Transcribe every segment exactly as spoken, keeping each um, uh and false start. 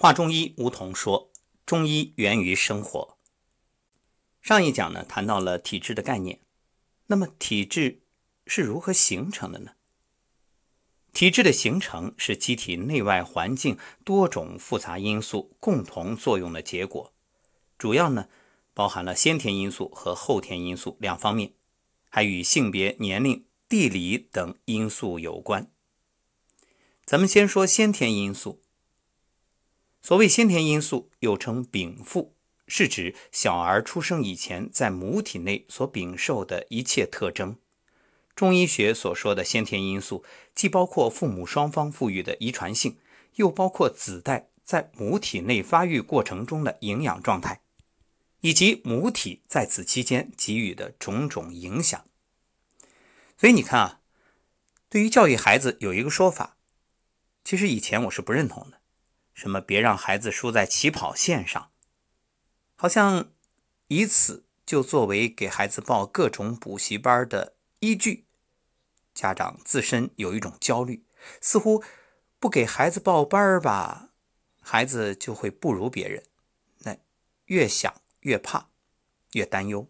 华中医吴桐说，中医源于生活。上一讲呢谈到了体质的概念，那么体质是如何形成的呢？体质的形成是机体内外环境多种复杂因素共同作用的结果，主要呢包含了先天因素和后天因素两方面，还与性别、年龄、地理等因素有关。咱们先说先天因素。所谓先天因素又称禀赋，是指小儿出生以前在母体内所禀受的一切特征。中医学所说的先天因素既包括父母双方赋予的遗传性，又包括子代在母体内发育过程中的营养状态，以及母体在此期间给予的种种影响。所以你看啊，对于教育孩子有一个说法，其实以前我是不认同的，什么别让孩子输在起跑线上，好像以此就作为给孩子报各种补习班的依据，家长自身有一种焦虑，似乎不给孩子报班吧，孩子就会不如别人，那越想越怕，越担忧。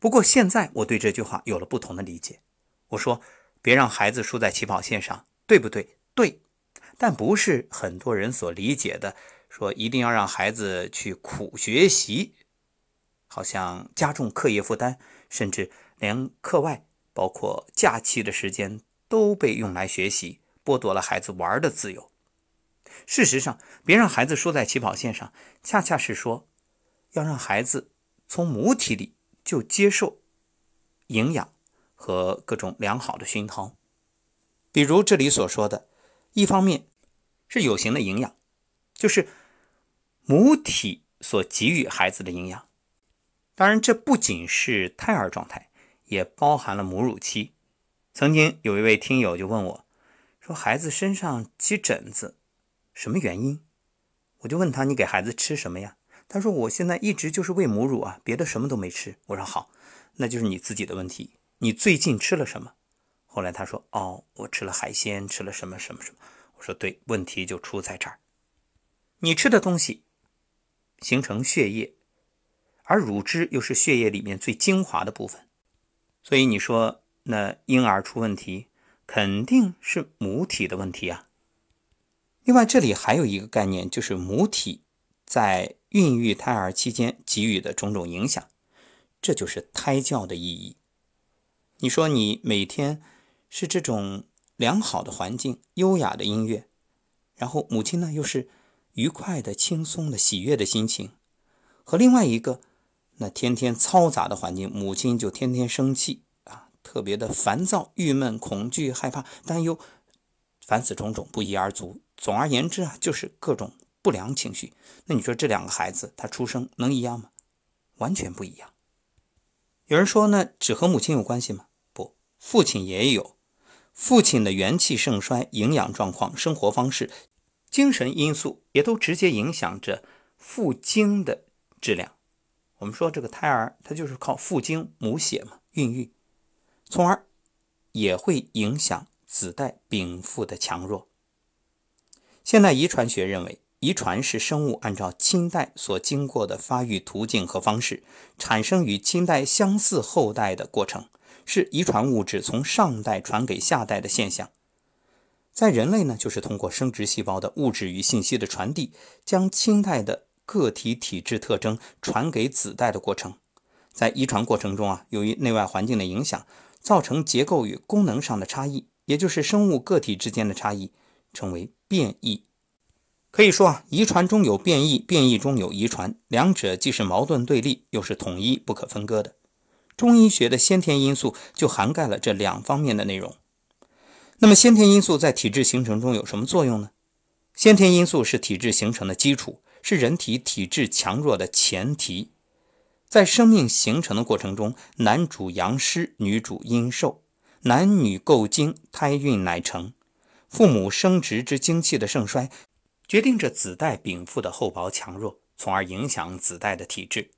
不过现在我对这句话有了不同的理解，我说别让孩子输在起跑线上，对不对？对，但不是很多人所理解的说一定要让孩子去苦学习，好像加重课业负担，甚至连课外包括假期的时间都被用来学习，剥夺了孩子玩的自由。事实上别让孩子输在起跑线上，恰恰是说要让孩子从母体里就接受营养和各种良好的熏陶。比如这里所说的一方面是有形的营养，就是母体所给予孩子的营养，当然这不仅是胎儿状态，也包含了母乳期。曾经有一位听友就问我说，孩子身上起疹子什么原因？我就问他，你给孩子吃什么呀？他说我现在一直就是喂母乳啊，别的什么都没吃。我说好，那就是你自己的问题，你最近吃了什么？后来他说哦，我吃了海鲜，吃了什么什么什么。我说对，问题就出在这儿，你吃的东西形成血液，而乳汁又是血液里面最精华的部分，所以你说那婴儿出问题肯定是母体的问题啊。另外这里还有一个概念，就是母体在孕育胎儿期间给予的种种影响，这就是胎教的意义。你说你每天是这种良好的环境，优雅的音乐，然后母亲呢又是愉快的、轻松的、喜悦的心情，和另外一个那天天嘈杂的环境，母亲就天天生气啊，特别的烦躁、郁闷、恐惧、害怕、担忧，凡此种种不一而足。总而言之啊，就是各种不良情绪。那你说这两个孩子他出生能一样吗？完全不一样。有人说呢，只和母亲有关系吗？不，父亲也有。父亲的元气盛衰、营养状况、生活方式、精神因素也都直接影响着父精的质量。我们说这个胎儿它就是靠父精母血嘛孕育，从而也会影响子代禀赋的强弱。现代遗传学认为，遗传是生物按照亲代所经过的发育途径和方式，产生与亲代相似后代的过程，是遗传物质从上代传给下代的现象。在人类呢，就是通过生殖细胞的物质与信息的传递，将亲代的个体体质特征传给子代的过程。在遗传过程中啊，由于内外环境的影响，造成结构与功能上的差异，也就是生物个体之间的差异，称为变异。可以说啊，遗传中有变异，变异中有遗传，两者既是矛盾对立，又是统一不可分割的。中医学的先天因素就涵盖了这两方面的内容。那么先天因素在体质形成中有什么作用呢？先天因素是体质形成的基础，是人体体质强弱的前提。在生命形成的过程中，男主阳湿，女主阴受，男女构精，胎孕乃成。父母生殖之精气的盛衰，决定着子代禀赋的厚薄强弱，从而影响子代的体质。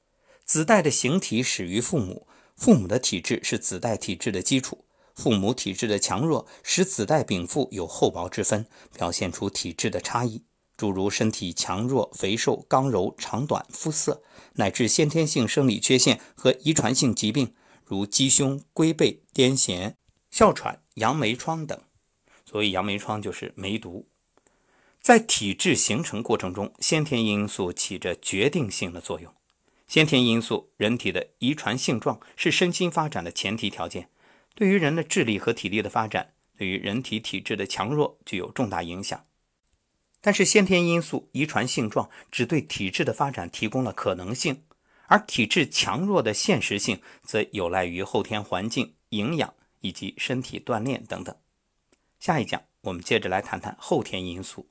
子代的形体始于父母，父母的体质是子代体质的基础，父母体质的强弱使子代禀赋有厚薄之分，表现出体质的差异。诸如身体强弱、肥瘦、刚柔、长短、肤色，乃至先天性生理缺陷和遗传性疾病，如鸡胸、龟背、癫痫、哮喘、杨梅疮等。所谓杨梅疮就是梅毒。在体质形成过程中，先天因素起着决定性的作用。先天因素，人体的遗传性状，是身心发展的前提条件，对于人的智力和体力的发展，对于人体体质的强弱具有重大影响。但是先天因素、遗传性状只对体质的发展提供了可能性，而体质强弱的现实性则有赖于后天环境、营养以及身体锻炼等等。下一讲我们接着来谈谈后天因素。